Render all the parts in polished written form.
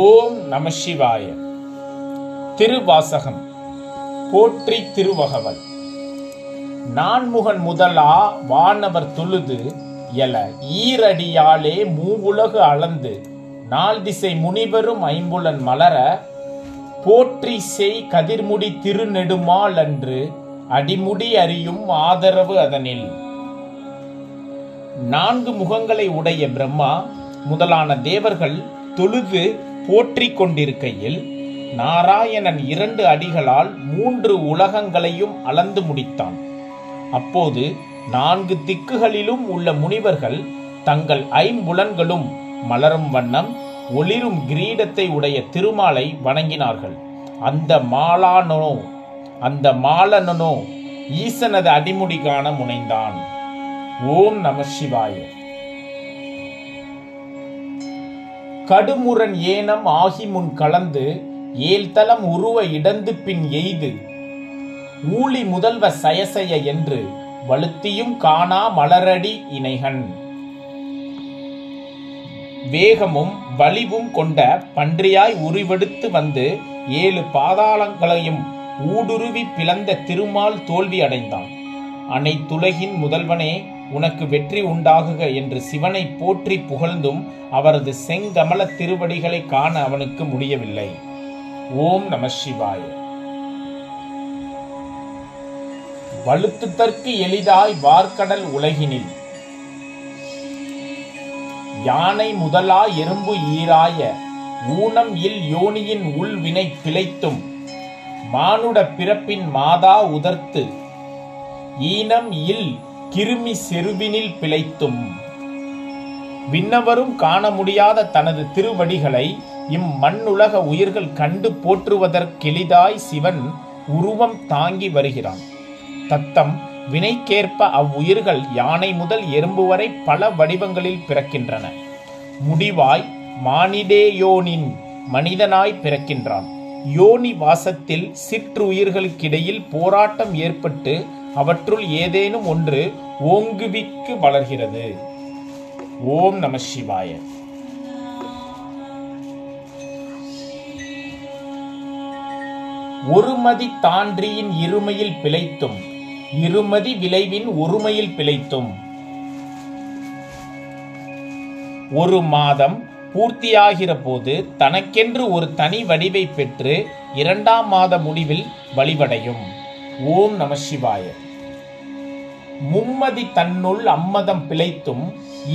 ஓம் நமசிவாய. திருவாசகம் போற்றி திருவகவல். நான்முகன் முதலா வானவர் தொழுது எல ஈரடியாலே மூவுலகு அளந்து நால் திசை முனிவரும் ஐம்புலன் மலர போற்றி செய் கதிர்முடி திருநெடுமால் அன்று அடிமுடி அறியும் ஆதரவு அதனில். நான்கு முகங்களை உடைய பிரம்மா முதலான தேவர்கள் தொழுது போற்றிக் கொண்டிருக்கையில் நாராயணன் இரண்டு அடிகளால் மூன்று உலகங்களையும் அளந்து முடித்தான். அப்போது நான்கு திக்குகளிலும் உள்ள முனிவர்கள் தங்கள் ஐம்புலன்களும் மலரும் வண்ணம் ஒளிரும் கிரீடத்தை உடைய திருமாலை வணங்கினார்கள். அந்த மாலனனோ ஈசனது அடிமுடி காண முனைந்தான். ஓம் நமசிவாய. கடுமுரண் ஏனம் ஆகி முன் கலந்து ஏல்தலம் உருவ இடந்து பின் எய்து ஊழி முதல்வ சயசய என்று வலுத்தியும் காணா மலரடி இணைகன். வேகமும் வலிவும் கொண்ட பன்றியாய் உருவெடுத்து வந்து ஏழு பாதாளங்களையும் ஊடுருவி பிளந்த திருமால் தோல்வி அடைந்தான். அனைத்துலகின் முதல்வனே, உனக்கு வெற்றி உண்டாகுக என்று சிவனை போற்றி புகழ்ந்தும் அவரது செங்கமல திருவடிகளை காண அவனுக்கு முடியவில்லை. ஓம் நமசிவாய. வலுத்துதற்கு எளிதாய் வார்க்கடல் உலகினில் யானை முதலா எறும்பு ஈராய ஊனம் இல் யோனியின் உள்வினை பிழைத்தும் மானுட பிறப்பின் மாதா உதர்த்து ஈனம் இல் கிருமி செருவினில் பிழைத்தும் விண்ணவரும் காண முடியாத தனது திருவடிகளை இம்மண்ணுலக உயிர்கள் கண்டு போற்றுவதற்கெளிதாய் சிவன் உருவம் தாங்கி வருகிறான். தத்தம் வினைக்கேற்ப அவ்வுயிர்கள் யானை முதல் எறும்பு வரை பல வடிவங்களில் பிறக்கின்றன. முடிவாய் மானிடேயோனின் மனிதனாய் பிறக்கின்றான். யோனி வாசத்தில் சிற்றுயிர்களுக்கிடையில் போராட்டம் ஏற்பட்டு அவற்றுள் ஏதேனும் ஒன்று ஓங்குவிக்கு வளர்கிறது. ஓம் நமசிவாய. ஒருமதி தாண்டியின் இருமையில் பிழைத்தும் இருமதி விளைவின் ஒருமையில் பிழைத்தும் ஒரு மாதம் பூர்த்தியாகிற போது தனக்கென்று ஒரு தனி வடிவை பெற்று இரண்டாம் மாத முடிவில் வலிவடையும். ஓம் நமசிவாய. மும்மதி தன்னுள் அம்மதம் பிழைத்தும்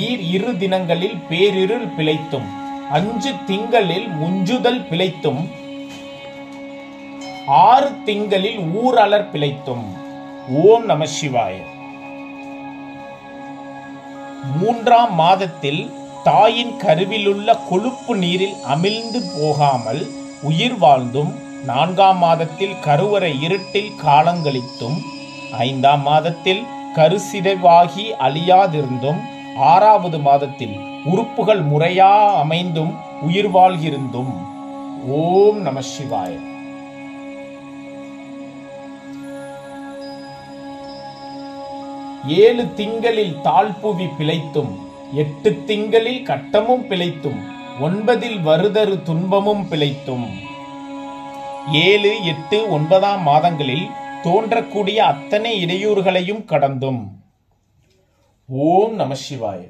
ஈர் இரு தினங்களில் பேரிருள் பிழைத்தும் அஞ்சு திங்களில் முஞ்சுதல் பிழைத்தும் ஆறு திங்களில் ஊரலர் பிழைத்தும். ஓம் நமசிவாய. மூன்றாம் மாதத்தில் தாயின் கருவிலுள்ள கொழுப்பு நீரில் அமிழ்ந்து போகாமல் உயிர் வாழ்ந்தும் நான்காம் மாதத்தில் கருவறை இருட்டில் காலங்களித்தும் ஐந்தாம் மாதத்தில் கருசிதைவாகி அழியாதிருந்தும் ஆறாவது மாதத்தில் உறுப்புகள் முறையா அமைந்தும் உயிர் வாழ்கிருந்தும். ஓம் நமசிவாய. ஏழு திங்களில் தாழ்புவி பிழைத்தும் எட்டு திங்களில் கட்டமும் பிழைத்தும் ஒன்பதில் வருதரு துன்பமும் பிழைத்தும் 7, 8, 9 மாதங்களில் தோன்றக்கூடிய அத்தனை இடையூறுகளையும் கடந்தும். ஓம் நமசிவாய.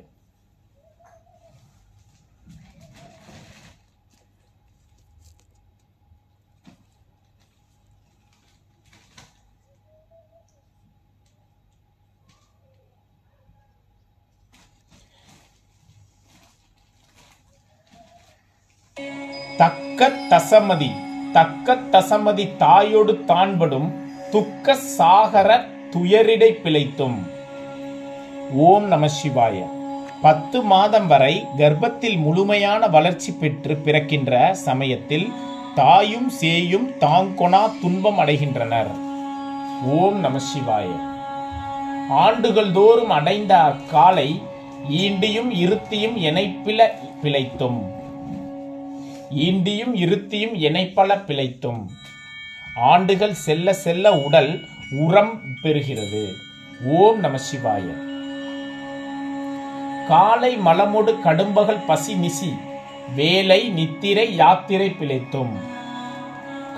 தக்க தசமதி தாயோடு தான்படும் துக்க சாகர துயரிடை பிழைத்தும். ஓம் நமசிவாய. 10 மாதம் வரை கர்ப்பத்தில் முழுமையான வளர்ச்சி பெற்று பிறக்கின்ற சமயத்தில் தாயும் சேயும் தாங்கொணா துன்பம் அடைகின்றனர். ஓம் நமசிவாய. ஆண்டுகள் தோறும் அடைந்த அக்காலை ஈண்டியும் இருத்தியும் இணைப்பில பிழைத்தும் பிழைத்தும் ஆண்டுகள் செல்ல செல்ல உடல் உரம் பெறுகிறது. ஓம் நமசிவாய. காலை மலமோடு கடும்பகல் பசி நிசி வேலை நித்திரை யாத்திரை பிழைத்தும்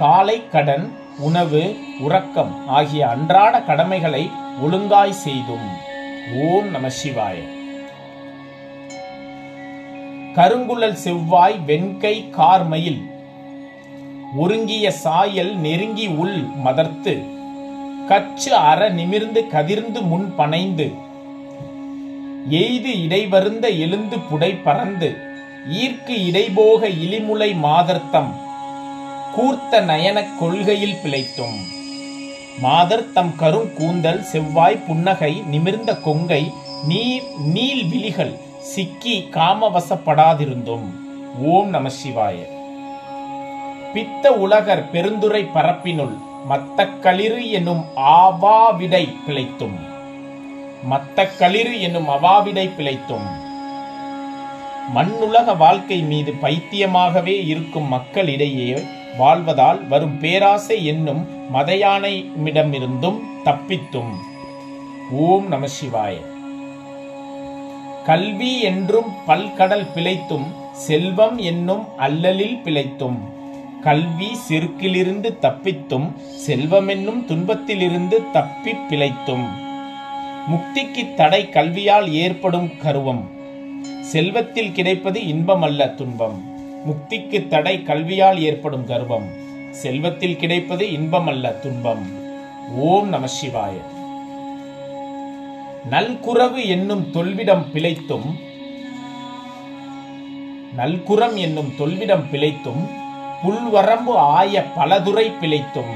காலை கடன் உணவு உறக்கம் ஆகிய அன்றாட கடமைகளை ஒழுங்காய் செய்தும். ஓம் நம சிவாய. கருங்குழல் செவ்வாய் வெண்கை கார்மயில் ஒருங்கிய சாயல் நெருங்கி உள் மதர்த்து கச்சு அற நிமிர்ந்து கதிர்ந்து முன் பனைந்து எய்து இடைவருந்த எழுந்து புடை பறந்து ஈர்க்கு இடைபோக இலிமுலை மாதர்த்தம் கூர்த்த நயன கொள்கையில் பிழைத்தும். மாதர்த்தம் கரும் கூந்தல் செவ்வாய் புன்னகை நிமிர்ந்த கொங்கை நீல் விழிகள் சிக்கி காமவசப்படாதிருந்தும். ஓம் நம சிவாய. பித்த உலகர் பெருந்துரை பரப்பினுள் மத்தக்களிறு எனும் ஆவாவிடை பிழைத்தும். மத்தக்களிறு எனும் அவாவிடை பிழைத்தும். மண்ணுலக வாழ்க்கை மீது பைத்தியமாகவே இருக்கும் மக்களிடையே வாழ்வதால் வரும் பேராசை என்னும் மதயானையிடமிருந்தும் தப்பித்தும். ஓம் நம சிவாய. கல்வி என்றும் பல்கடல் பிழைத்தும் செல்வம் என்னும் அல்லலில் பிழைத்தும். கல்வி செருக்கிலிருந்து தப்பித்தும் செல்வமென்னும் துன்பத்திலிருந்து தப்பி பிழைத்தும். முக்திக்கு தடை கல்வியால் ஏற்படும் கருவம். செல்வத்தில் கிடைப்பது இன்பம் அல்ல துன்பம். முக்திக்கு தடை கல்வியால் ஏற்படும் கர்வம். செல்வத்தில் கிடைப்பது இன்பம் அல்ல துன்பம். ஓம் நம சிவாய. நல்குரவு என்னும் தொல்விடம் பிழைத்தும். நல்குரம் என்னும் தொல்விடம் பிழைத்தும் புல்வரம்பு ஆய பலதுரை பிழைத்தும்.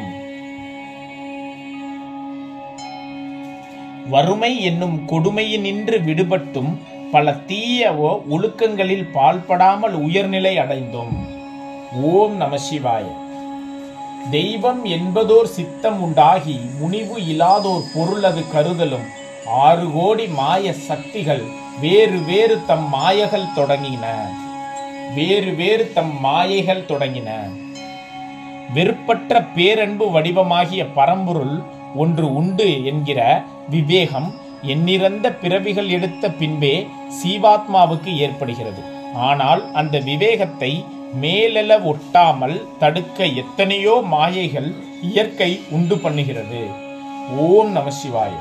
வறுமை என்னும் கொடுமையினின்று விடுபட்டும் பல தீய ஒழுக்கங்களில் பால்படாமல் உயர்நிலை அடைந்தோம். ஓம் நம சிவாய. தெய்வம் என்பதோர் சித்தம் உண்டாகி முனிவு இல்லாதோர் பொருளது கருதலும் 6 கோடி மாய சக்திகள் வேறு வேறு தம் மாயைகள் தொடங்கின. வேறு வேறு தம் மாயைகள் தொடங்கின. வெறுப்பற்ற பேரன்பு வடிவமாகிய பரம்பொருள் ஒன்று உண்டு என்கிற விவேகம் எண்ணிறந்த பிறவிகள் எடுத்த பின்பே சீவாத்மாவுக்கு ஏற்படுகிறது. ஆனால் அந்த விவேகத்தை மேலெழ ஒட்டாமல் தடுக்க எத்தனையோ மாயைகள் இயற்கை உண்டு பண்ணுகிறது. ஓம் நம சிவாய.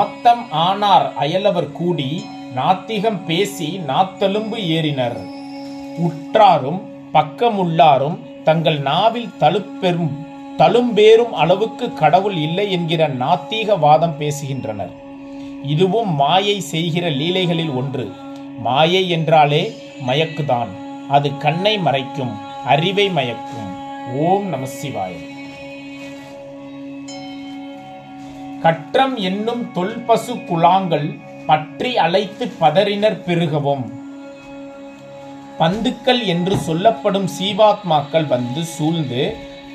ஆத்தம் ஆனார் அயலவர் கூடி நாத்திகம் பேசி நாத்தெலும்பு ஏறினர். உற்றாரும் பக்கமுள்ளாரும் தங்கள் நாவில் தழுப்பெறும் தழும்பேறும் அளவுக்கு கடவுள் இல்லை என்கிற நாத்திகவாதம் பேசுகின்றனர். இதுவும் மாயை செய்கிற லீலைகளில் ஒன்று. மாயை என்றாலே மயக்குதான். அது கண்ணை மறைக்கும், அறிவை மயக்கும். ஓம் நம சிவாய. கற்றம் என்னும் தொல்பசு குலாங்கள் பற்றி அழைத்து பதறினர் பெருகவும். பந்துக்கள் என்று சொல்லப்படும் சீவாத்மாக்கள் வந்து சூழ்ந்து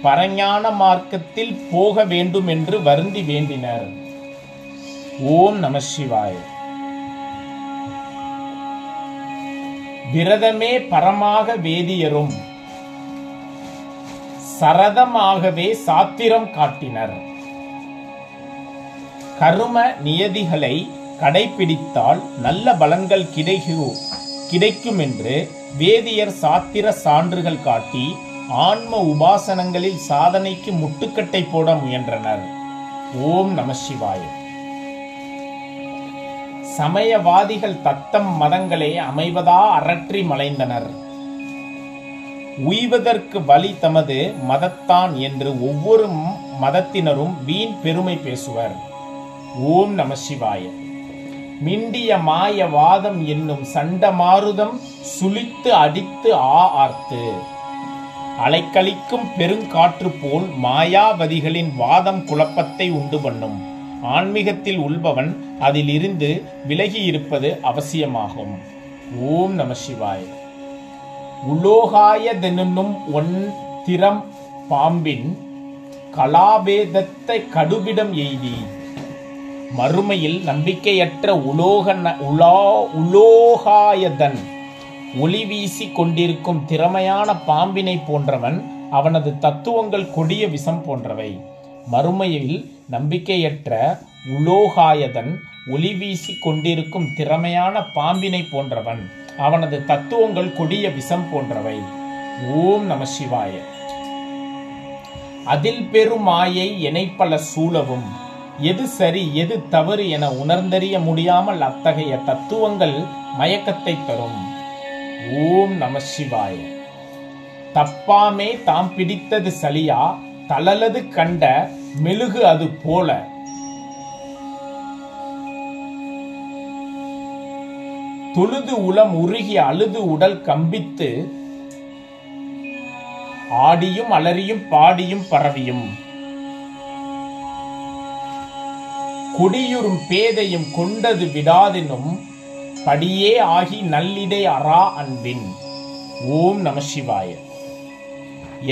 பரஞான மார்க்கத்தில் போக வேண்டும் என்று வருந்தி வேண்டினர். ஓம் நம சிவாய. விரதமே பரமாக வேதியரும் சரதமாகவே சாத்திரம் காட்டினர். கரும நியதிகளை கடைபிடித்தால் நல்ல பலன்கள் கிடைக்கும் என்று வேதியர் சாத்திர சான்றுகள் காட்டி ஆன்ம உபாசனங்களில் சாதனைக்கு முட்டுக்கட்டை போட முயன்றனர். ஓம் நம சிவாய. சமயவாதிகள் தத்தம் மதங்களே அமைவதா அரற்றி மலைந்தனர். உய்வதற்கு வழி தமது மதத்தான் என்று ஒவ்வொரு மதத்தினரும் வீண் பெருமை பேசுவர். ஓம் நம சிவாய. மிண்டிய மாயவாதம் என்னும் சண்டமாருதம் சுழித்து அடித்து ஆர்த்து அலைக்கழிக்கும் பெருங்காற்று போல் மாயாவதிகளின் வாதம் குழப்பத்தை உண்டு பண்ணும். ஆன்மீகத்தில் உள்பவன் அதில் இருந்து விலகி இருப்பது அவசியமாகும். ஓம் நம சிவாய். உலோகாயதெனும் ஒன்றிரம் பாம்பின் கலாபேதத்தை கடுபிடம் எய்தி மறுமையில் நம்பிக்கையற்ற உலோகாயதன் ஒளி வீசி கொண்டிருக்கும் திறமையான பாம்பினை போன்றவன். அவனது தத்துவங்கள் கொடிய விஷம் போன்றவை. மறுமையில் நம்பிக்கையற்ற உலோகாயதன் ஒளி வீசி கொண்டிருக்கும் திறமையான பாம்பினை போன்றவன். அவனது தத்துவங்கள் கொடிய விஷம் போன்றவை. ஓம் நம சிவாய. அதில் பெருமாயை எனைப்பல சூழவும் எது சரி எது தவறு என உணர்ந்தறிய முடியாமல் அத்தகைய தத்துவங்கள் மயக்கத்தை தரும். ஓம் நம சிவாய. தப்பாமே தாம் பிடித்தது சலியா தளலது கண்ட மெழுகு அது போல. தொழுது உளம் உருகி அழுது உடல் கம்பித்து ஆடியும் அலறியும் பாடியும் பரவியும் குடியுறும் பேதையும் கொண்டது விடாதினும் படியே ஆகி நல்லிடை அரா அன்பின். ஓம் நம சிவாய.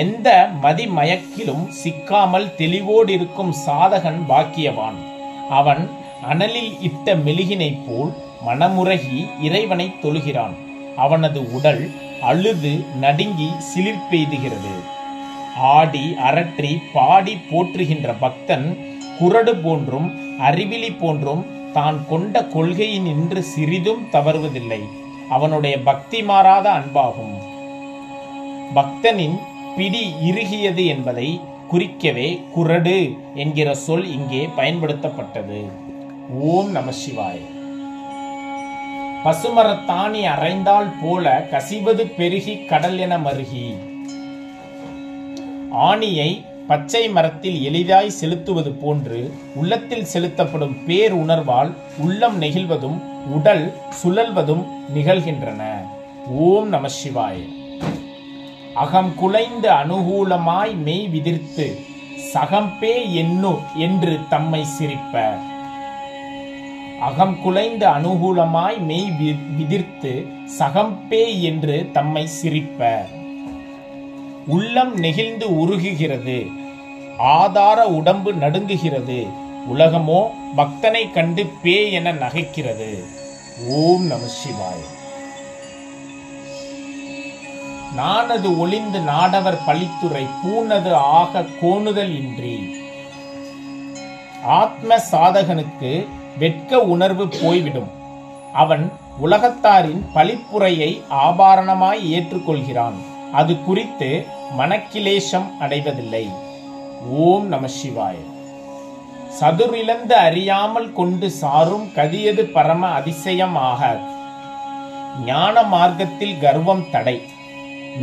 எந்த மதிமயக்கிலும் சிக்காமல் தெளிவோடு இருக்கும் சாதகன் பாக்கியவான். அவன் அனலில் இட்ட மெழுகினை போல் மனமுறகி இறைவனை தொழுகிறான். அவனது உடல் அழுது நடுங்கி சிலிர் பெய்துகிறது. ஆடி அரற்றி பாடி போற்றுகின்ற பக்தன் குரடு போன்றும் அறிவிலி போன்றும் தான் கொண்ட கொள்கையின் நின்று சிறிதும் தவறுவதில்லை. அவனுடைய பக்தி மாறாத அன்பாகும். பக்தனின் பிடி இறுகியது என்பதை குறிக்கவே குரடு என்கிற சொல் இங்கே பயன்படுத்தப்பட்டது. ஓம் நம சிவாய். பசுமரத்தாணி அரைந்தால் போல கசிவது பெருகி கடல் என மருகி. ஆணியை பச்சை மரத்தில் எளிதாய் செலுத்துவது போன்று உள்ளத்தில் செலுத்தப்படும் பேர் உணர்வால் உள்ளம் நெகிழ்வதும் உடல் சுழல்வதும் நிகழ்கின்றன. ஓம் நம சிவாய. அகம் குலைந்து அனுகூலமாய் மெய் விதிர்த்து சகம்பே என்னு என்று தம்மை சிரிப்ப. அகம் குலைந்து அனுகூலமாய் மெய் விதிர்த்து சகம்பே என்று தம்மை சிரிப்ப. உள்ளம் நெகிழ்ந்து உருகுகிறது. ஆதார உடம்பு நடுங்குகிறது. உலகமோ பக்தனை கண்டு பே என நகைக்கிறது. ஓம் நம சிவாய். நானது ஒளிந்து நாடவர் பழித்துரை பூனது ஆக கோணுதல் இன்றி. ஆத்ம சாதகனுக்கு வெட்க உணர்வு போய்விடும். அவன் உலகத்தாரின் பழிப்புரையை ஆபாரணமாய் ஏற்றுக்கொள்கிறான். அது குறித்து மனக்கிலேசம் அடைவதில்லை. ஓம் நம சிவாய. சதுரிழந்து அறியாமல் கொண்டு சாரும் கதியது பரம அதிசயமாக. ஞான மார்க்கத்தில் கர்வம் தடை.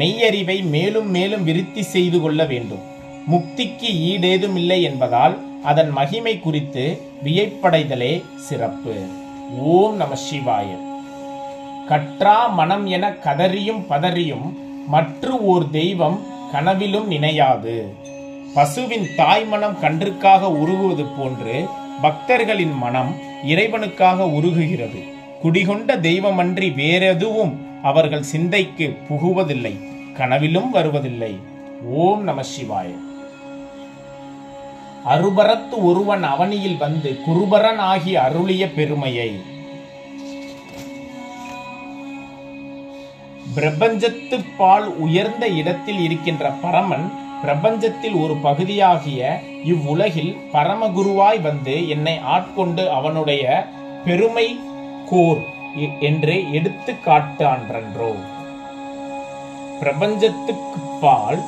மெய்யறிவை மேலும் மேலும் விருத்தி செய்து கொள்ள வேண்டும். முக்திக்கு ஈடேதும் இல்லை என்பதால் அதன் மகிமை குறித்து வியப்படைதலே சிறப்பு. ஓம் நம சிவாய. கற்றா மனம் என கதறியும் பதறியும் மற்ற ஓர் தெய்வம் கனவிலும் நினையாது. பசுவின் தாய்மனம் கன்றுக்காக உருகுவது போன்று பக்தர்களின் மனம் இறைவனுக்காக உருகுகிறது. குடிகொண்ட தெய்வமன்றி வேறெதுவும் அவர்கள் சிந்தைக்கு புகுவதில்லை, கனவிலும் வருவதில்லை. ஓம் நம சிவாய. அருபரத்து ஒருவன் அவனியில் வந்து குருபரன் ஆகி அருளிய பெருமையை. பிரபஞ்சத்து பால் உயர்ந்த இடத்தில் இருக்கின்ற பரமன் பிரபஞ்சத்தில் ஒரு பகுதியாகிய இவ்வுலகில் பரமகுருவாய் வந்து என்னை ஆட்கொண்டு அவனுடைய பெருமை கோர் என்று எடுத்து காட்டான்றோ. பிரபஞ்சத்துக்கு பால்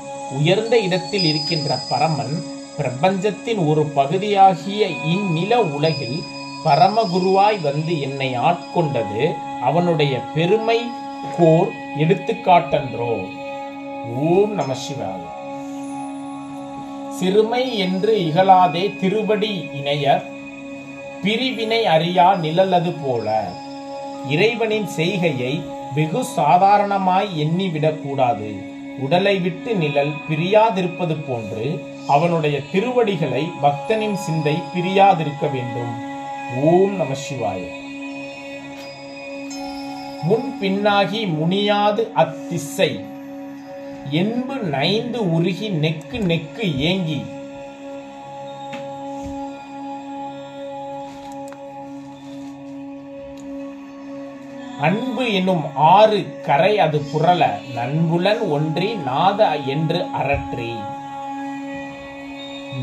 உயர்ந்த இடத்தில் இருக்கின்ற பரமன் பிரபஞ்சத்தின் ஒரு பகுதியாகிய இந்நில உலகில் பரமகுருவாய் வந்து என்னை ஆட்கொண்டது அவனுடைய பெருமை கோர் எடுத்துக்காட்டன்றோ. ஓம் நம சிவாய. சிறுமை என்று இகழாதே திருவடி இணையர் பிரிவினை அறியா நிழலது போல. இறைவனின் செய்கையை வெகு சாதாரணமாய் எண்ணிவிடக்கூடாது. உடலை விட்டு நிழல் பிரியாதிருப்பது போன்று அவனுடைய திருவடிகளை பக்தனின் சிந்தை பிரியாதிருக்க வேண்டும். ஓம் நம சிவாய. முன் பின்னாகி முனியாது அத்திசை என்பு நைந்து உருகி நெக்கு நெக்கு ஏங்கி. அன்பு என்னும் ஆறு கரை அது புரள நண்புலன் ஒன்றி நாத என்று அரற்றி.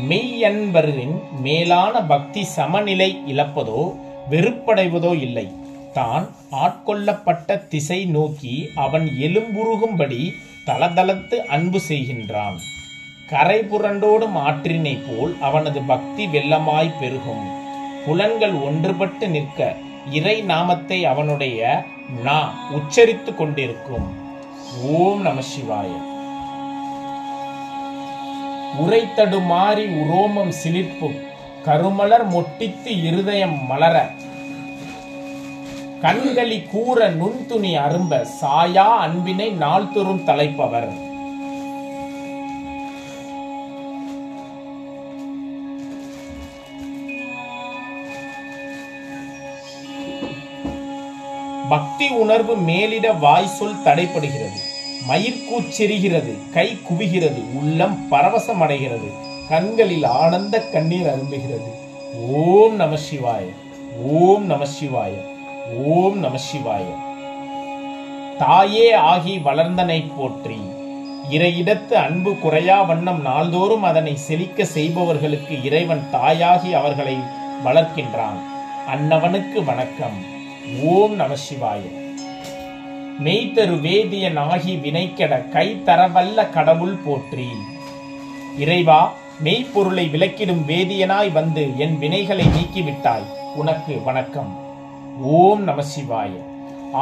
மெய்யன்பரின் மேலான பக்தி சமநிலை இழப்பதோ வெறுப்படைவதோ இல்லை. தான் ஆட்கொள்ளப்பட்ட திசை நோக்கி அவன் எலும்புருகும்படி தளதளத்து அன்பு செய்கின்றான். கரை புரண்டோடும் ஆற்றினை போல் அவனது பக்தி வெள்ளமாய் பெருகும். புலன்கள் ஒன்றுபட்டு நிற்க இறை நாமத்தை அவனுடைய நா உச்சரித்து கொண்டிருக்கும். ஓம் நம சிவாய. உரைத்தடுமாறி உரோமம் சிலிர்ப்பு கருமலர் மொட்டித்து இருதயம் மலர கண்களி கூற நுண்துணி அரும்ப சாயா அன்பினை நாள் தோறும் தலைப்பவர். பக்தி உணர்வு மேலிட வாய் சொல் தடைப்படுகிறது. மயிர்கூச்செறிகிறது, கை குவிகிறது, உள்ளம் பரவசம் அடைகிறது, கண்களில் ஆனந்த கண்ணீர் அரும்புகிறது. ஓம் நம சிவாய, ஓம் நம சிவாய, ஓம் நம சிவாய. தாயே ஆகி வளர்ந்தனை போற்றி. இறையிடத்து அன்பு குறையா வண்ணம் நாள்தோறும் அதனை செழிக்க செய்பவர்களுக்கு இறைவன் தாயாகி அவர்களை வளர்க்கின்றான். அன்னவனுக்கு வணக்கம். ஓம் நம சிவாய. மெய்தரு வேதியன் ஆகி வினைக்கட கை தரவல்ல கடவுள் போற்றி. இறைவா, மெய்ப்பொருளை விளக்கிடும் வேதியனாய் வந்து என் வினைகளை நீக்கிவிட்டாய், உனக்கு வணக்கம். ஓம் நம சிவாய.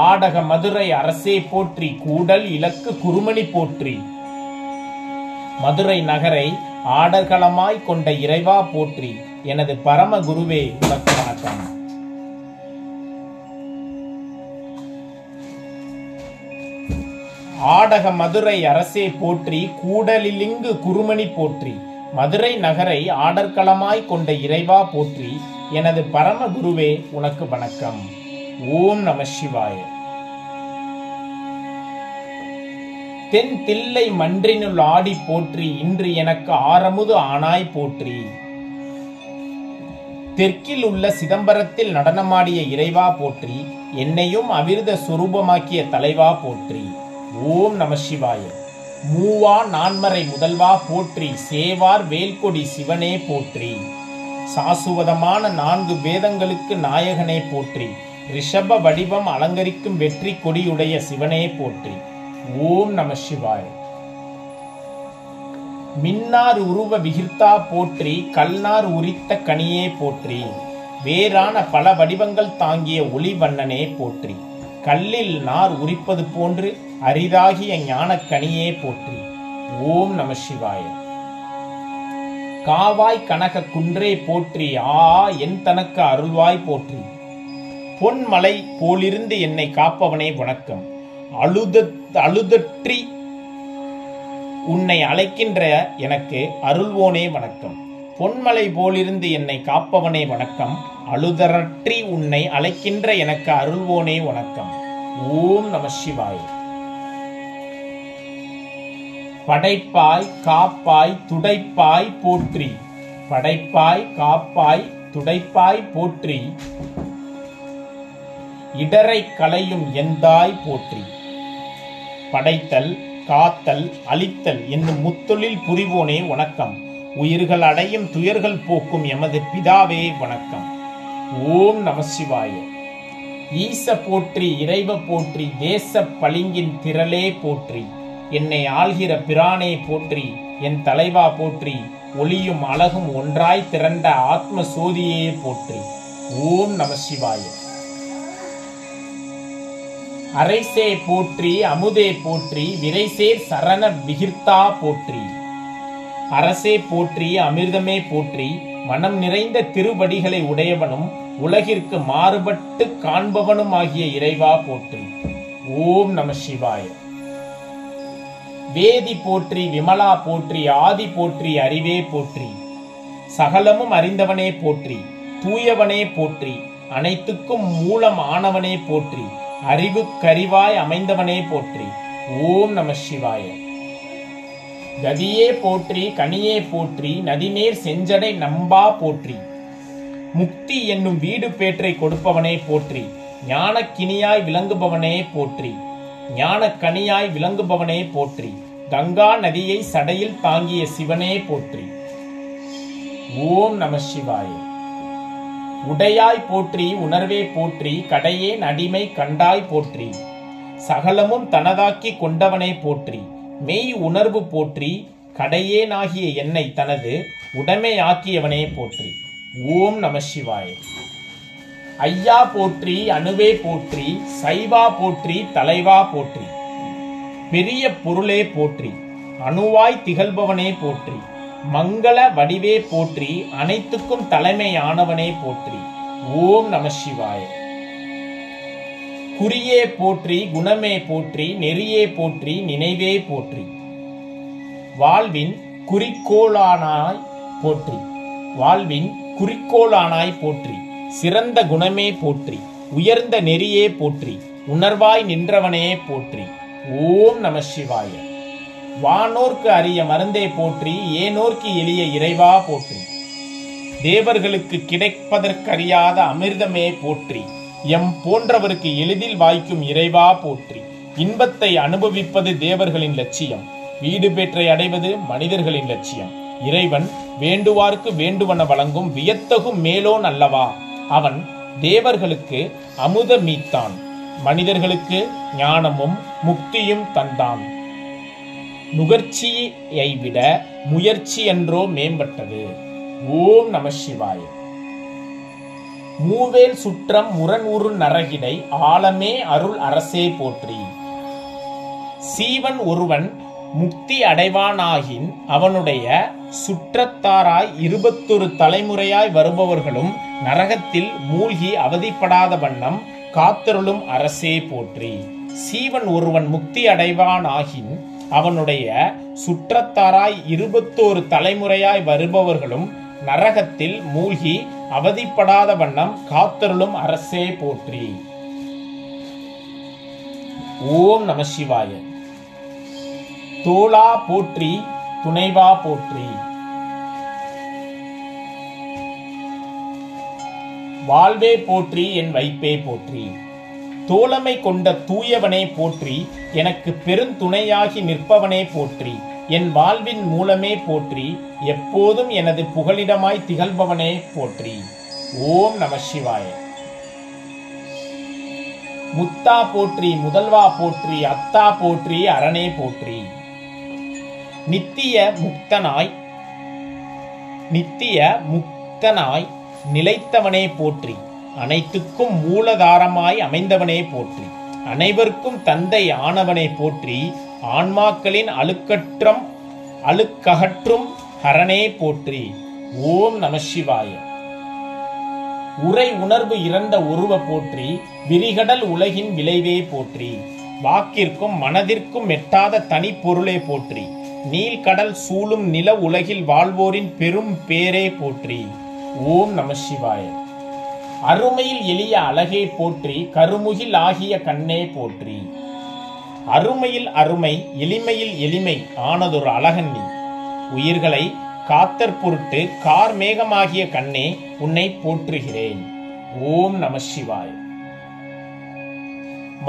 ஆடக மதுரை அரசே போற்றி. கூடல் இலக்கு குருமணி போற்றி. மதுரை நகரை ஆடர்களமாய் கொண்ட இறைவா போற்றி. எனது பரம குருவே, உனக்கு வணக்கம். ஆடக மதுரை அரசே போற்றி. கூடலிலிங்கு குருமணி போற்றி. மதுரை நகரை ஆடற்களமாய் கொண்ட இறைவா போற்றி. எனது பரம குருவே, உனக்கு வணக்கம். ஓம் நம சிவாய. தென் தில்லை மன்றினுள் ஆடி போற்றி. இன்று எனக்கு ஆரமுது ஆனாய் போற்றி. தெற்கில் உள்ள சிதம்பரத்தில் நடனமாடிய இறைவா போற்றி. என்னையும் அவிர்த சுரூபமாக்கிய தலைவா போற்றி. ஓம் நம சிவாய. மூவா நான்மறை முதல்வா போற்றி. சேவார் வேல்கொடி சிவனே போற்றி. சாசுவதமான 4 வேதங்களுக்கு நாயகனே போற்றி. ரிஷப வடிவம் அலங்கரிக்கும் வெற்றி கொடியுடைய சிவனே போற்றி. ஓம் நம சிவாய. மின்னார் உருவ விகிர்த்தா போற்றி. கல்நார் உரித்த கனியே போற்றி. வேறான பல வடிவங்கள் தாங்கிய ஒளிவண்ணனே போற்றி. கல்லில் நார் உரிப்பது போன்று அரிதாகிய ஞானக்கனியே போற்றி. ஓம் நம சிவாய. காவாய் கனக குன்றே போற்றி. ஆ என் தனக்கு அருள்வாய் போற்றி. பொன்மலை போலிருந்து என்னை காப்பவனே வணக்கம். அழுதற்றி உன்னை அழைக்கின்ற எனக்கு அருள்வோனே வணக்கம். பொன்மலை போலிருந்து என்னை காப்பவனே வணக்கம். அழுதரற்றி உன்னை அழைக்கின்ற எனக்கு அருள்வோனே வணக்கம். ஓம் நம சிவாய. படைப்பாய் காப்பாய் துடைப்பாய் போற்றி. படைப்பாய் காப்பாய் துடைப்பாய் போற்றி. இடரை களையும் எந்தாய் போற்றி. படைத்தல் காத்தல் அழித்தல் என்னும் முத்தொழில் புரிவோனே வணக்கம். உயிர்கள் அடையும் துயர்கள் போக்கும் எமது பிதாவே வணக்கம். ஓம் நம சிவாய. ஈச போற்றி. இறைவ போற்றி. தேச பளிங்கின் திரளே போற்றி. என்னை ஆள்கிற பிரானே போற்றி. என் தலைவா போற்றி. ஒளியும் அழகும் ஒன்றாய் திரண்ட ஆத்ம சோதியே போற்றி. ஓம் நம சிவாய. அரைசே போற்றி. அமுதே போற்றி. விரைசே சரண விகிர்த்தா போற்றி. அரசே போற்றி. அமிர்தமே போற்றி. மனம் நிறைந்த திருவடிகளை உடையவனும் உலகிற்கு மாறுபட்டு காண்பவனும் ஆகிய இறைவா போற்றி. ஓம் நம சிவாய. வேதி போற்றி. விமலா போற்றி. ஆதி போற்றி. அறிவே போற்றி. சகலமும் அறிந்தவனே போற்றி. தூயவனே போற்றி. அனைத்துக்கும் மூலம் ஆனவனே போற்றி. அறிவு கரிவாய் அமைந்தவனே போற்றி. ஓம் நம சிவாய. கதியே போற்றி. கனியே போற்றி. நதிநேர் செஞ்சடை நம்பா போற்றி. முக்தி என்னும் வீடு பேற்றை கொடுப்பவனே போற்றி. ஞானக்கினியாய் விளங்குபவனே போற்றி. ஞானக்கனியாய் விளங்குபவனே போற்றி. கங்கா நதியை சடையில் தாங்கிய சிவனே போற்றி. ஓம் நம சிவாய. உடையாய் போற்றி உணர்வே போற்றி கடையேன் அடிமை கண்டாய் போற்றி சகலமும் தனதாக்கி கொண்டவனை போற்றி மெய் உணர்வு போற்றி கடையேனாகிய என்னை தனது உடைமையாக்கியவனே போற்றி. ஓம் நம சிவாய. ஐயா போற்றி அணுவே போற்றி சைவா போற்றி தலைவா போற்றி பெரிய பொருளே போற்றி அணுவாய் திகழ்பவனே போற்றி மங்கள வடிவே போற்றி அனைத்துக்கும் தலைமையானவனே போற்றி. ஓம் நம சிவாய. குறியே போற்றி குணமே போற்றி நெறியே போற்றி நினைவே போற்றி வாழ்வின் குறிக்கோளானாய் போற்றி வாழ்வின் குறிக்கோளானாய் போற்றி சிறந்த குணமே போற்றி உயர்ந்த நெறியே போற்றி உணர்வாய் நின்றவனே போற்றி. ஓம் நம சிவாய. வானோர்க்கு அரிய மருந்தே போற்றி ஏனோர்க்கு எளிய இறைவா போற்றி தேவர்களுக்கு கிடைப்பதற்கறியாத அமிர்தமே போற்றி எம் போன்றவருக்கு எளிதில் வாய்க்கும் இறைவா போற்றி. இன்பத்தை அனுபவிப்பது தேவர்களின் லட்சியம், வீடு பேற்றை அடைவது மனிதர்களின் லட்சியம். இறைவன் வேண்டுவார்க்கு வேண்டுவன வழங்கும் வியத்தகும் மேலோன் அல்லவா. அவன் தேவர்களுக்கு அமுத மீத்தான், மனிதர்களுக்கு ஞானமும் முக்தியும் தந்தான். நுகர்ச்சியை விட முயற்சி என்றோ மேம்பட்டது. ஓம் நம சிவாய. மூவேல் சுற்றம் முரண்உரு நரகிடை ஆலமே அருள் அரசே போற்றி சீவன் ஒருவன் முக்தி அடைவானாகின் அவனுடைய சுற்றத்தாராய் 21 தலைமுறையாய் வருபவர்களும் நரகத்தில் மூழ்கி அவதிப்படாத வண்ணம் காத்தருளும் அரசே போற்றி. சீவன் ஒருவன் முக்தி அடைவானாகின் அவனுடைய சுற்றத்தாராய் 21 தலைமுறையாய் வருபவர்களும் நரகத்தில் மூழ்கி அவதிப்படாத வண்ணம் காத்தருளும் அரசே போற்றி. ஓம் நம சிவாய. தோளா போற்றி துணைவா போற்றி வாழ்வே போற்றி என் வைப்பே போற்றி தோழமை கொண்ட தூயவனே போற்றி எனக்கு பெருந்துணையாகி நிற்பவனே போற்றி என் வாழ்வின் மூலமே போற்றி எப்போதும் எனது புகலிடமாய் திகழ்பவனே போற்றி. ஓம் நம சிவாய. முத்தா போற்றி முதல்வா போற்றி அத்தா போற்றி அரணே போற்றி நித்திய முக்தனாய் நிலைத்தவனே போற்றி அனைத்துக்கும் மூலதாரமாய் அமைந்தவனே போற்றி அனைவருக்கும் தந்தை ஆனவனே போற்றி ஆன்மாக்களின் அழுக்ககற்றும் ஹரனே போற்றி. ஓம் நம சிவாய. உரை உணர்வு இறந்த உருவ போற்றி விரிகடல் உலகின் விளைவே போற்றி வாக்கிற்கும் மனதிற்கும் எட்டாத தனி பொருளே போற்றி நீல்கடல் சூழும் நில உலகில் வாழ்வோரின் பெரும் பேரே போற்றி. ஓம் நம சிவாய. அருமையில் எளிய அழகே போற்றி கருமுகில் ஆகிய கண்ணே போற்றி அருமையில் அருமை எளிமையில் எளிமை ஆனதொரு அழகன் நீ உயிர்களை காத்தற் பொருட்டு கார் மேகமாகிய கண்ணே உன்னை போற்றுகிறேன். ஓம் நம சிவாய.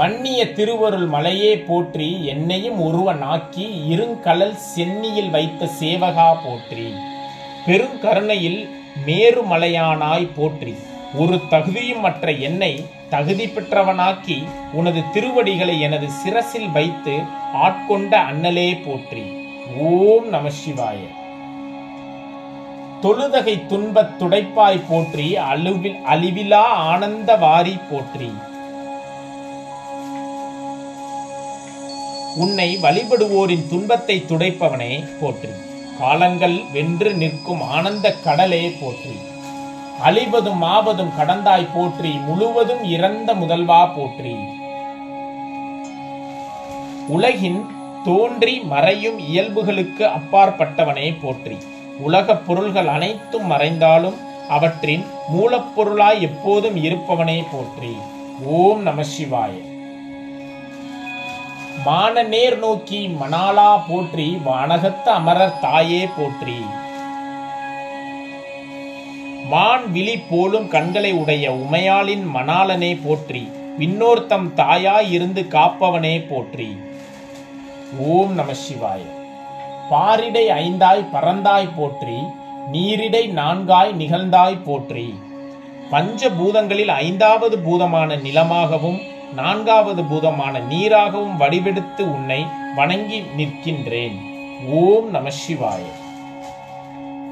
மன்னிய திருவருள் மலையே போற்றி என்னையும் ஒருவனாக்கி இருங்கலல் சென்னியில் வைத்த சேவகா போற்றி பெருங்கருணையில் மேருமலையானாய் போற்றி ஒரு தகுதியும் மற்ற என்னை தகுதி பெற்றவனாக்கி உனது திருவடிகளை எனது சிரசில் வைத்து ஆட்கொண்ட அண்ணலே போற்றி. ஓம் நம சிவாய. தொழுதகை துன்பத் துடைப்பாய் போற்றி அழிவிலா ஆனந்த வாரி போற்றி உன்னை வழிபடுவோரின் துன்பத்தை துடைப்பவனே போற்றி காலங்கள் வென்று நிற்கும் ஆனந்த கடலே போற்றி அழிவதும் ஆவதும் கடந்தாய் போற்றி முழுவதும் இறந்த முதல்வா போற்றி உலகின் தோன்றி மறையும் இயல்புகளுக்கு அப்பாற்பட்டவனே போற்றி உலகப் பொருள்கள் அனைத்தும் மறைந்தாலும் அவற்றின் மூலப்பொருளாய் எப்போதும் இருப்பவனே போற்றி. ஓம் நம சிவாய. மான நேர் நோக்கி மணாலா போற்றி வானகத்த அமரர் தாயே போற்றி வான் விழி போலும் கண்களை உடைய உமையாளின் மணாலனே போற்றி விண்ணோர் தம் தாயாயிருந்து காப்பவனே போற்றி. ஓம் நம சிவாய. பாரிடை ஐந்தாய் பறந்தாய் போற்றி நீரிடை நான்காய் நிகழ்ந்தாய் போற்றி பஞ்சபூதங்களில் ஐந்தாவது பூதமான நிலமாகவும் நான்காவது பூதமான நீராகவும் வடிவெடுத்து உன்னை வணங்கி நிற்கின்றேன். ஓம் நம சிவாய.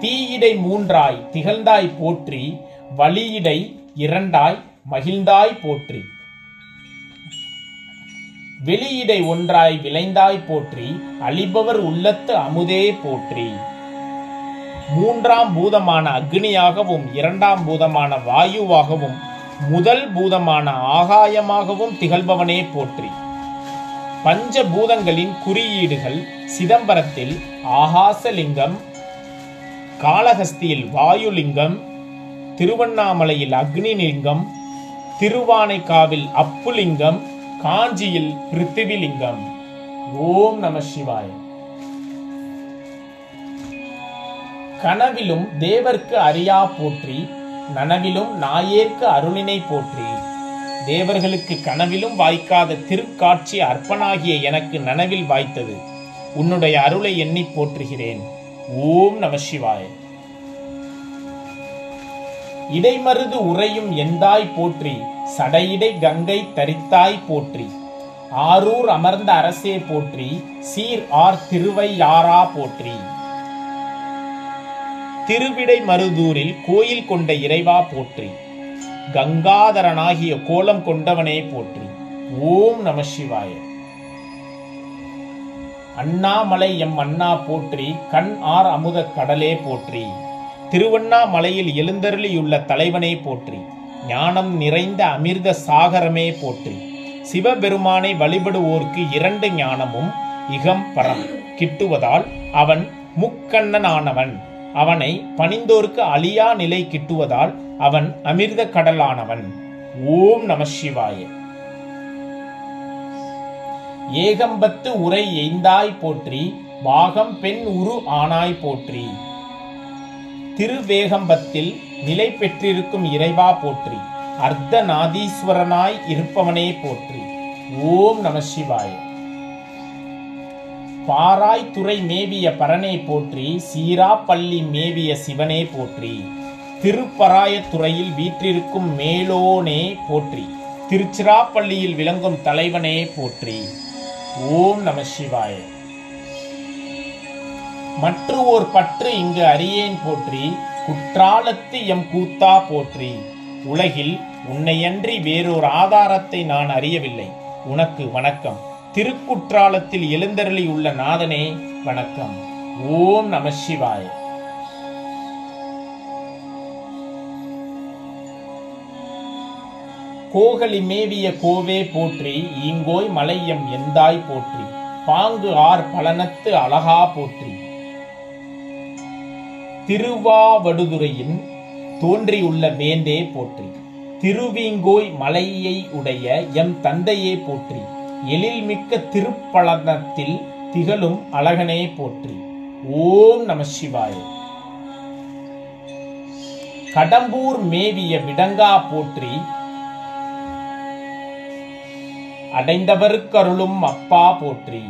தீயிடை மூன்றாய் திகழ்ந்தாய் போற்றி, வலியிடை இரண்டாய் மகிழ்ந்தாய் போற்றி, வெளியிடை ஒன்றாய் விளைந்தாய் போற்றி, அழிபவர் உள்ளத்து அமுதே போற்றி. மூன்றாம் பூதமான அக்னியாகவும் இரண்டாம் பூதமான வாயுவாகவும் முதல் பூதமான ஆகாயமாகவும் திகழ்பவனே போற்றி. பஞ்ச பூதங்களின் குறியீடுகள் சிதம்பரத்தில் ஆகாசலிங்கம், காளஹஸ்தியில் வாயுலிங்கம், திருவண்ணாமலையில் அக்னிலிங்கம், திருவானைக்காவில் அப்புலிங்கம், காஞ்சியில் பிருத்திவிலிங்கம். ஓம் நம சிவாய. கனவிலும் தேவர்க்கு அறியா போற்றி, நனவிலும் நாயேற்கு அருளினை போற்றி. தேவர்களுக்கு கனவிலும் வாய்க்காத திருக்காட்சி அர்ப்பனாகிய எனக்கு நனவில் வாய்த்தது. உன்னுடைய அருளை எண்ணி போற்றுகிறேன். ஓம் நம சிவாய. இடைமருது உறையும் எந்தாய் போற்றி, சடையிடை கங்கை தரித்தாய் போற்றி, ஆரூர் அமர்ந்த அரசே போற்றி, சீர் ஆர் திருவையாரா போற்றி, திருவிடை மருதூரில் கோயில் கொண்ட இறைவா போற்றி, கங்காதரனாகிய கோலம் கொண்டவனே போற்றி. ஓம் நம சிவாய. அண்ணாமலை எம் அண்ணா போற்றி, கண் ஆர் அமுத கடலே போற்றி, திருவண்ணாமலையில் எழுந்தருளியுள்ள தலைவனே போற்றி, ஞானம் நிறைந்த அமிர்த சாகரமே போற்றி. சிவபெருமானை வழிபடுவோர்க்கு இரண்டு ஞானமும் இகம் பரம் கிட்டுவதால் அவன் முக்கண்ணனானவன், அவனை பணிந்தோர்க்கு அழியா நிலை கிட்டுவதால் அவன் அமிர்த கடலானவன். ஓம் நம சிவாய. ஏகம்பத்து உரை எய்ந்தாய் போற்றி, பாகம் பெண் உரு ஆனாய் போற்றி, திருவேகம்பத்தில் நிலை பெற்றிருக்கும் இறைவா போற்றி, அர்த்தநாதீஸ்வரனாய் இருப்பவனே போற்றி. ஓம் நம சிவாய. பாராய்த்துறை மேவிய பரனே போற்றி, சீராப்பள்ளி மேவிய சிவனே போற்றி, திருப்பராயத்துறையில் வீற்றிருக்கும் மேலோனே போற்றி, திருச்சிராப்பள்ளியில் விளங்கும் தலைவனே போற்றி. ஓம் நம சிவாய. மற்ற ஓர் பற்று இங்கு அறியேன் போற்றி, குற்றாலத்து எம் கூத்தா போற்றி, உலகில் உன்னையன்றி வேறொரு ஆதாரத்தை நான் அறியவில்லை, உனக்கு வணக்கம். திருக்குற்றாலத்தில் எழுந்தருளி உள்ள நாதனே வணக்கம். ஓம் நம சிவாய. கோகலி மேவிய கோவே போற்றி, ஈங்கோய் மலையம் எந்தாய் போற்றி, பாங்கு ஆர் பலனத்து அழகா போற்றி, திருவாவடுதுறையின் தோன்றியுள்ள வேந்தே போற்றி, திருவீங்கோய் மலையை உடைய எம் தந்தையே போற்றி, எழில்மிக்க திருப்பலனத்தில் திகழும் அழகனே போற்றி. ஓம் நம சிவாய. கடம்பூர் மேவிய விடங்கா போற்றி, அடைந்தவருக்கருளும் அப்பா போற்றி,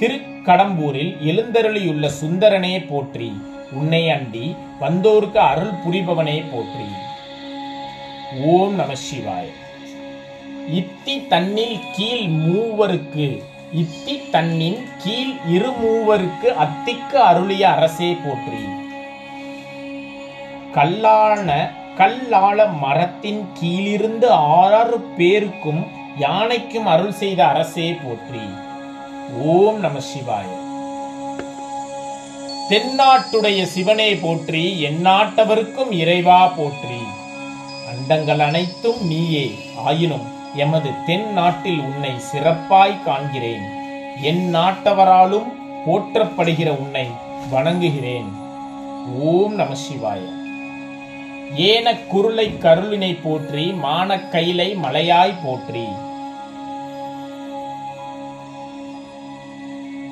திருக்கடம்பூரில் எழுந்தருளியுள்ள சுந்தரனே போற்றி, உன்னை அண்டி வந்தோருக்கு அருள் புரிபவனே போற்றி. ஓம் நம சிவாய. இத்தி தன்னில் கீழ் மூவருக்கு இத்தி தன்னின் கீழ் இரு மூவருக்கு அத்திக்கு அருளிய அரசே போற்றி, கல்லாள மரத்தின் கீழிருந்து ஆறாறு பேருக்கும் யானைக்கும் அருள் செய்த அரசே போற்றி. ஓம் நம சிவாய. தென்னாட்டுடைய சிவனே போற்றி, எந்நாட்டவருக்கும் இறைவா போற்றி, அண்டங்கள் அனைத்தும் நீயே, ஆயினும் எமது தென் நாட்டில் உன்னை சிறப்பாய் காண்கிறேன், என் நாட்டவராலும் போற்றப்படுகிற உன்னை வணங்குகிறேன். ஓம் நம சிவாய. ஏன குருளை கருளினை போற்றி, மானக்கையிலை மலையாய் போற்றி,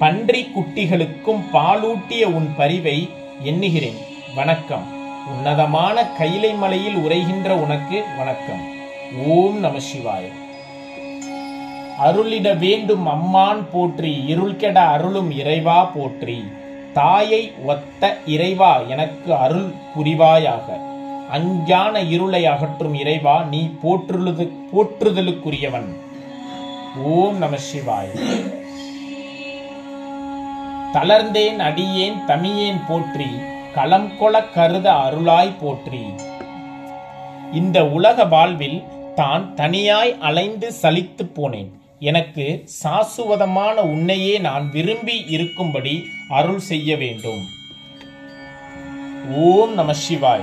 பன்றி குட்டிகளுக்கும் பாலூட்டிய உன் பரிவை எண்ணுகிறேன், வணக்கம். உன்னதமான கைலை மலையில் உரைகின்ற உனக்கு வணக்கம். ஓம் நம சிவாய. அருளிட வேண்டும் அம்மான் போற்றி, இருள்கெட அருளும் இறைவா போற்றி, தாயை ஒத்த இறைவா எனக்கு அருள் புரிவாயாக. அஞ்ஞான இருளை அகற்றும் இறைவா, நீ போற்றுதலுக்குரியவன். ஓம் நம சிவாய. தளர்ந்தேன் அடியேன் தமியேன் போற்றி, களம் கொள கருத அருளாய் போற்றி. இந்த உலக வாழ்வில் தான் தனியாய் அலைந்து சலித்து போனேன். எனக்கு சாசுவதமான உன்னையே நான் விரும்பி இருக்கும்படி அருள் செய்ய வேண்டும். ஓம் நம சிவாய.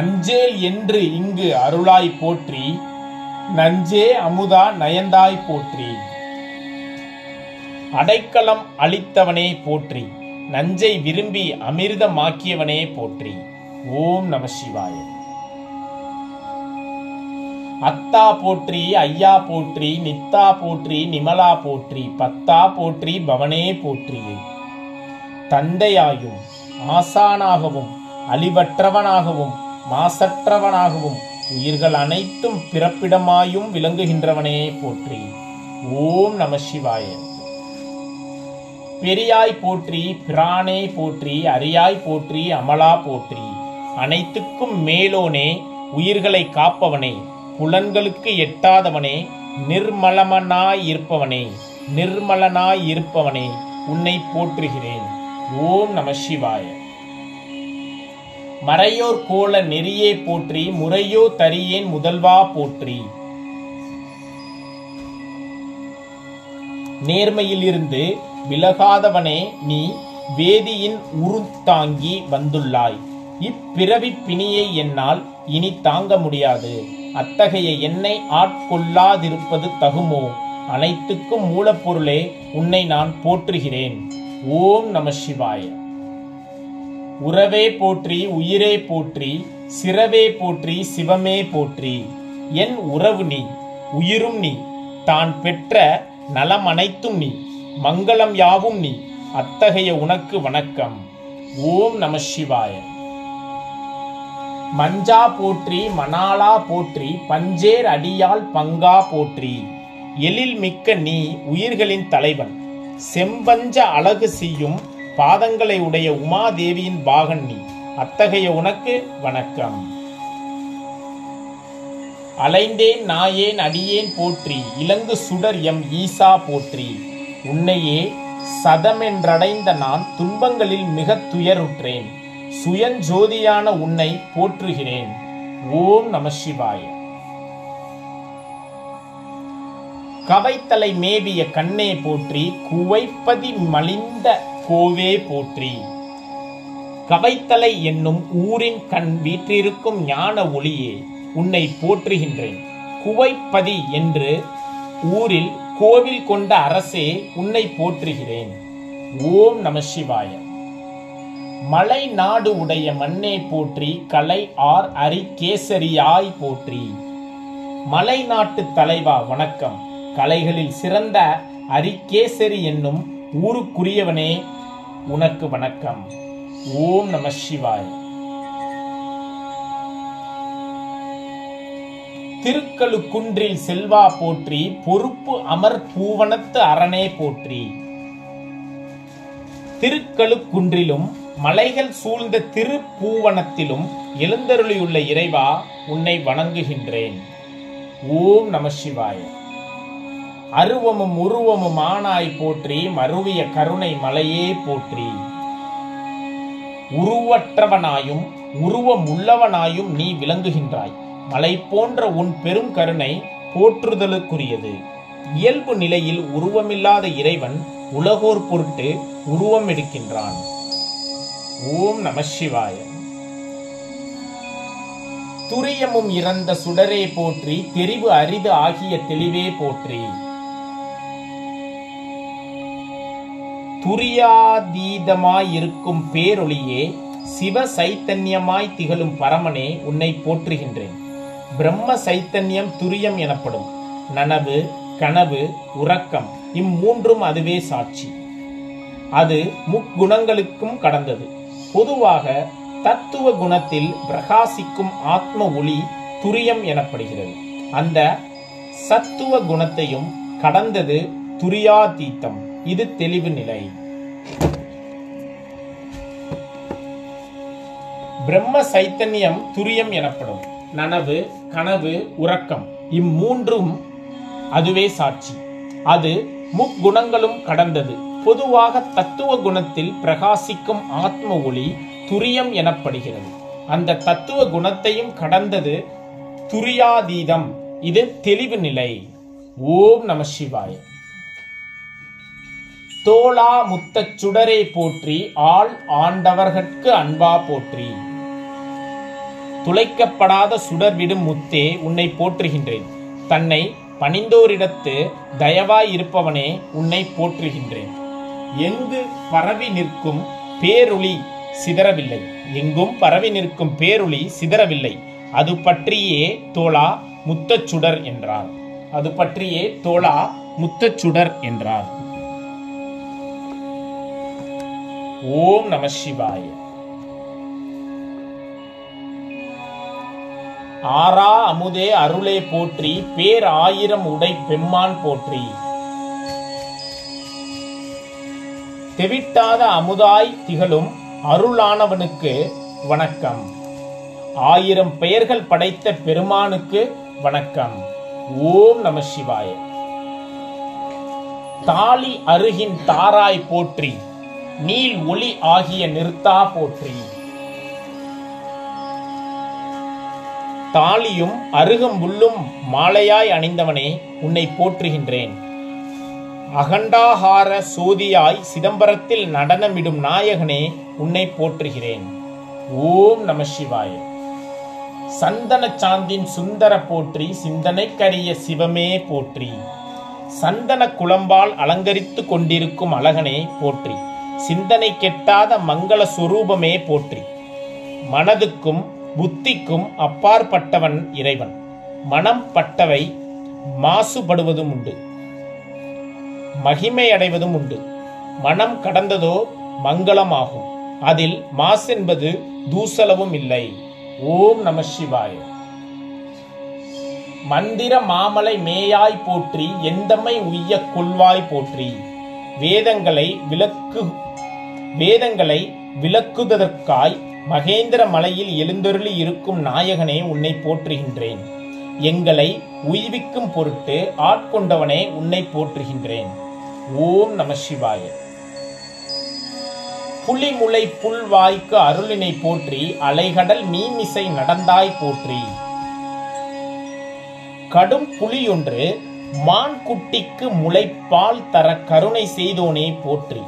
அஞ்சேல் என்று இங்கு அருளாய் போற்றி, நஞ்சே அமுதா நயந்தாய் போற்றி. அடைக்கலம் அளித்தவனே போற்றி, நஞ்சை விரும்பி அமிர்தமாக்கியவனே போற்றி. ஓம் நம சிவாய. அத்தா போற்றி, ஐயா போற்றி, நித்தா போற்றி, நிமலா போற்றி, பத்தா போற்றி, பவனே போற்றி. தந்தையாயும் ஆசானாகவும் அழிவற்றவனாகவும் மாசற்றவனாகவும் உயிர்கள் அனைத்தும் பிறப்பிடமாயும் விளங்குகின்றவனே போற்றி. ஓம் நம சிவாய. பெரியாய் போற்றி, பிரானே போற்றி, அரியாய் போற்றி, அமலா போற்றி. அனைத்துக்கும் மேலோனே, உயிர்களை காப்பவனே, புலன்களுக்கு எட்டாதவனே, நிர்மலனாய் இருப்பவனே உன்னை போற்றுகிறேன். ஓம் நம சிவாய. மறையோர் கோல நெறியே போற்றி, முறையோ தரியேன் முதல்வா போற்றி. நேர்மையிலிருந்து விலகாதவனே, நீ வேதியின் உருத்தாங்கி வந்துள்ளாய். இப்பிறவி பிணியை என்னால் இனி தாங்க முடியாது. அத்தகைய என்னை ஆட்கொள்ளாதிருப்பது தகுமோ? அனைத்துக்கும் மூலப்பொருளே, உன்னை நான் போற்றுகிறேன். ஓம் நம சிவாய. உறவே போற்றி, உயிரே போற்றி, சிறவே போற்றி, சிவமே போற்றி. என் உறவு நீ, உயிரும் நீ, தான் பெற்ற நலம் அனைத்தும் நீ, மங்களம் யாவும் நீ. அத்தகைய உனக்கு வணக்கம். ஓம் நம சிவாய. மஞ்சா போற்றி, மணாலா போற்றி, பஞ்சேர் அடியால் பங்கா போற்றி. எழில் மிக்க நீ, உயிர்களின் தலைவன், செம்பஞ்ச அழகு செய்யும் பாதங்களை உடைய உமாதேவியின் பாகன் நீ. அத்தகைய உனக்கு வணக்கம். அலைந்தேன் நாயேன் அடியேன் போற்றி, இலங்கு சுடர் எம் ஈசா போற்றி. உன்னையே சதமென்றடைந்த நான் துன்பங்களில் மிக துயருற்றேன். சுயஞ்சோதியான உன்னை போற்றுகிறேன். ஓம் நம சிவாய. கவைத்தலை மேவிய கண்ணே போற்றி, குவைப்பதி மலிந்த கோவே போற்றி. கவைத்தலை என்னும் ஊரின் கண் வீற்றிருக்கும் ஞான ஒளியே, உன்னை போற்றுகின்றேன். குவைப்பதி என்று ஊரில் கோவில் கொண்ட அரசே, உன்னை போற்றுகிறேன். ஓம் நம சிவாய. மலை நாடு உடைய மண்ணே போற்றி, கலை ஆர் அரி கேசரியாய் போற்றி. மலை நாட்டு தலைவா வணக்கம். கலைகளில் சிறந்த அரிகேசரி என்னும் ஊருக்குரியவனே, உனக்கு வணக்கம். ஓம் நம சிவாய. திருக்கழுக்குன்றில் செல்வா போற்றி, பொறுப்பு அமர் பூவனத்து அரணே போற்றி. திருக்கழுக்குன்றிலும் மலைகள் சூழ்ந்த திருப்பூவனத்திலும் எழுந்தருளியுள்ள இறைவா, உன்னை வணங்குகின்றேன். ஓம் நம சிவாய. அருவமும் உருவமும் ஆனாய் போற்றி, மருவிய கருணை மலையே போற்றி. உருவற்றவனாயும் உருவமுள்ளவனாயும் நீ விளங்குகின்றாய். மலை போன்ற உன் பெரும் கருணை போற்றுதலுக்குரியது. இயல்பு நிலையில் உருவமில்லாத இறைவன் உலகோர் பொருட்டு உருவம் எடுக்கின்றான். ஓம் நம சிவாய. துரியமும் இறந்த சுடரே போற்றி, தெரிவு அரிது ஆகிய தெளிவே போற்றி. துரியாதீதமாயிருக்கும் பேரொளியே, சிவ சைத்தன்யமாய் திகழும் பரமனே, உன்னை போற்றுகின்றேன். பிரம்ம சைத்தன்யம் துரியம் எனப்படும். நனவு, கனவு, உறக்கம் இம்மூன்றும் அதுவே சாட்சி. அது முக்குணங்களுக்கும் கடந்தது. பொதுவாக தத்துவ குணத்தில் பிரகாசிக்கும் ஆத்ம ஒளி துரியம் எனப்படுகிறது. அந்த சத்துவ குணத்தையும் கடந்தது துரியாதீத்தம். இது தெளிவு நிலை. பிரம்ம சைத்தன்யம் துரியம் எனப்படும். நனவு, கனவு, உறக்கம் இம்மூன்றும் அதுவே சாட்சி. அது முக்குணங்களும் கடந்தது. பொதுவாக தத்துவ குணத்தில் பிரகாசிக்கும் ஆத்ம ஒளி துரியம் எனப்படுகிறது. அந்த தத்துவ குணத்தையும் கடந்தது துரியாதீதம். இது தெளிவு நிலை. ஓம் நம சிவாய. தோளா முத்த சுடரை போற்றி, ஆள் ஆண்டவர்கட்கு அன்பா போற்றி. துளைக்கப்படாத சுடர் விடும் முத்தே உன்னை போற்றுகின்றேன். தன்னை பணிந்தோரிடத்து தயவாய் இருப்பவனே உன்னை போற்றுகின்றேன். எங்கு பரவி நிற்கும் பேரொளி சிதறவில்லை. எங்கும் பரவி நிற்கும் பேரொளி சிதறவில்லை. அது பற்றியே தோளா முத்தச்சுடர் என்றார். அது பற்றியே தோளா முத்தச்சுடர் என்றார். ஓம் நம சிவாய. ஆரா அமுதே அருளே போற்றி, பேர் ஆயிரம் உடை பெம்மான் போற்றி. தெவிட்டாத அமுதாய் திகழும் அருளானவனுக்கு வணக்கம். ஆயிரம் பெயர்கள் படைத்த பெருமானுக்கு வணக்கம். ஓம் நம சிவாய. தாலி அருகின் தாராய் போற்றி, நீல் ஒளி ஆகிய நிறுத்தா போற்றி. தாலியும் அருகும் முள்ளும் மாலையாய் அணிந்தவனே உன்னை போற்றுகின்றேன். அகண்டாகார சோதியாய் சிதம்பரத்தில் நடனமிடும் நாயகனே உன்னை போற்றுகிறேன். ஓம் நம சிவாய. சந்தன சாந்தின் சுந்தர போற்றி, சிந்தனைக்கரிய சிவமே போற்றி. சந்தன குளம்பால் அலங்கரித்து கொண்டிருக்கும் அழகனே போற்றி. சிந்தனை கெட்டாத மங்கள சுரூபமே போற்றி. மனதுக்கும் புத்திக்கும் அப்பாற்பட்டவன் இறைவன். மனம் பட்டவை மாசுபடுவதும் உண்டு, மகிமையடைவதும் உண்டு. மனம் கடந்ததோ மங்களமாகும். அதில் மாசு என்பது தூசலவும் இல்லை. ஓம் நம சிவாய. மந்திர மாமலை மேயாய் போற்றி, எந்தமை உய்ய கொள்வாய் போற்றி. வேதங்களை விளக்குவதற்காய் மகேந்திர மலையில் எழுந்தருளி இருக்கும் நாயகனே உன்னை போற்றுகின்றேன். எங்களை உய்விக்கும் பொருட்டு ஆட்கொண்டவனே உன்னை போற்றுகின்றேன். ஓம் நம சிவாய. புலிமுளை புல்வாய்க்கு அருளினை போற்றி, அலைகடல் மீமிசை நடந்தாய் போற்றி. கடும் புலியொன்று மான் குட்டிக்கு முளைப்பால் தர கருணை செய்தோனே போற்றி.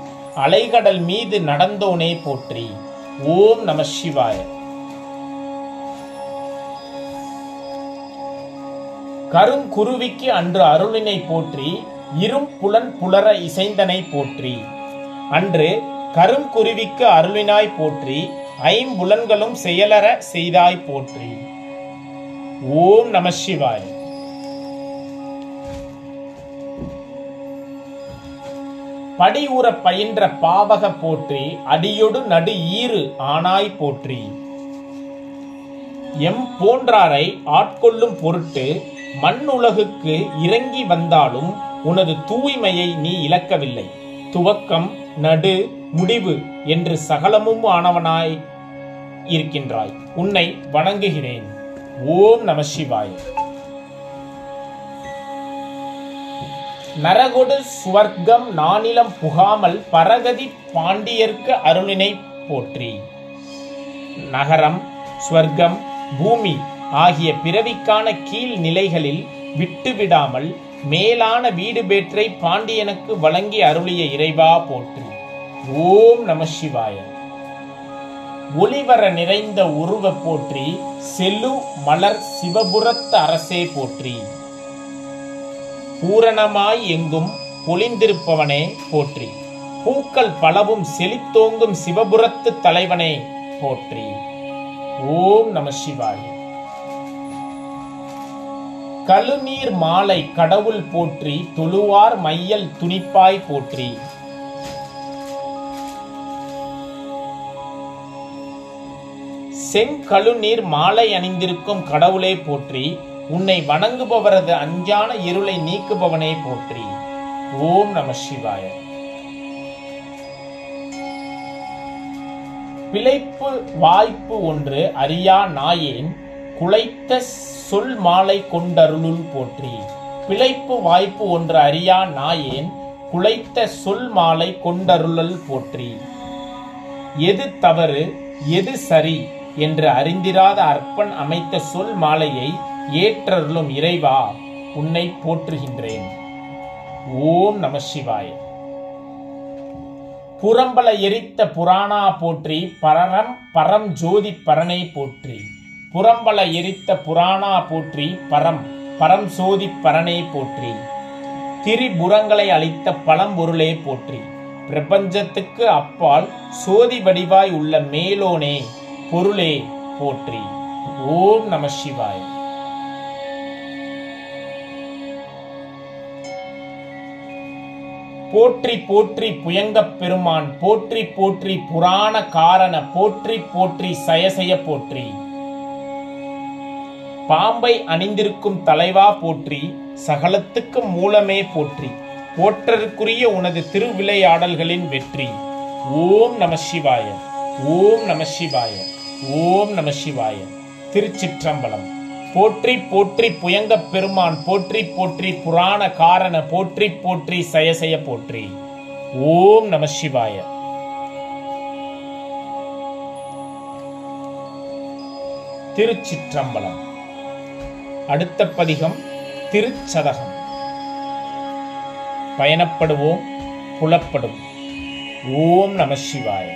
அலைகடல் மீது நடந்தோனே போற்றி. ஓம் நம சிவாய. கருங்குருவிக்கு அன்று அருளினை போற்றி, இரும் புலன் புலர இசைந்தனை போற்றி. அன்று கருங்குருவிக்கு அருளினாய் போற்றி, ஐம்புலன்களும் செயலற செய்தாய் போற்றி. ஓம் நம சிவாய. படி உற பயின்ற பாவக போற்றி, அடியொடு நடு ஈறு ஆனாய் போற்றி. எம் போன்றாரை ஆட்கொள்ளும் பொருட்டு மண் உலகுக்கு இறங்கி வந்தாலும் உனது தூய்மையை நீ இழக்கவில்லை. துவக்கம், நடு, முடிவு என்று சகலமும் ஆனவனாய் இருக்கின்றாய். உன்னை வணங்குகிறேன். ஓம் நம சிவாய். நரகொடு சுவர்க்கம் நானிலம் புகாமல் பரகதி பாண்டியர்க்கு அருளினை போற்றி. நகரம், சுவர்க்கம், பூமி ஆகிய பிறவிக்கான கீழ் நிலைகளில் விட்டுவிடாமல் மேலான வீடு பேற்றை பாண்டியனுக்கு வழங்கி அருளிய இறைவா போற்றி. ஓம் நம சிவாய. ஒளிவர நிறைந்த உருவ போற்றி, செல்லு மலர் சிவபுரத்து அரசே போற்றி. பூரணமாய் எங்கும் பொலிந்திருப்பவனே போற்றி. பூக்கள் பலவும் செழித்தோங்கும் சிவபுரத்து தலைவனே போற்றி. ஓம் நம சிவாய. கழுநீர் மாலை கடவுள் போற்றி, தொழுவார் மையல் துணிப்பாய் போற்றி. செங்கழுநீர் மாலை அணிந்திருக்கும் கடவுளே போற்றி. உன்னை வணங்குபவரது அஞ்ஞான இருளை நீக்குபவனே போற்றி. ஓம் நம சிவாய. பிழைப்பு வாய்ப்பு ஒன்று அறியா நாயேன் குலைத்த சொல் மாலை கொண்டருளுள் போற்றி. பிழைப்பு வாய்ப்பு ஒன்று அறியா நாயேன் குலைத்த சொல் மாலை கொண்டருளல் போற்றி. எது தவறு எது சரி என்று அறிந்திராத அற்பன் அமைத்த சொல் மாலையை ஏற்றருளும் இறைவா உன்னை போற்றுகின்றேன். ஓம் நம சிவாய. புறம்பல எரித்த புராணா போற்றி, பரரம் பரம் ஜோதி பரனை போற்றி. புறம்பல எரித்த புராணா போற்றி, பரம் பரம் சோதி பரனை போற்றி. திரிபுரங்களை அளித்த பழம்பொருளே போற்றி. பிரபஞ்சத்துக்கு அப்பால் சோதி வடிவாய் உள்ள மேலோனே பொருளே போற்றி. ஓம் நம சிவாய். போற்றி போற்றி புயங்கப் பெருமான், போற்றி போற்றி புராண காரண, போற்றி போற்றி சயசய போற்றி. பாம்பை அணிந்திருக்கும் தலைவா போற்றி, சகலத்துக்கும் மூலமே போற்றி. போற்றற்குரிய உனது திருவிளையாடல்களின் வெற்றி. ஓம் நம சிவாய, ஓம் நம சிவாய, ஓம் நம சிவாய. திருச்சிற்றம்பலம். போற்றி போற்றி புயங்கப் பெருமான், போற்றி போற்றி புராண காரண, போற்றி போற்றி சயசய போற்றி. ஓம் நம சிவாய. திருச்சிற்றம்பலம். அடுத்த பதிகம் திருச்சதகம். பயணப்படுவோம் புலப்படும். ஓம் நம சிவாய.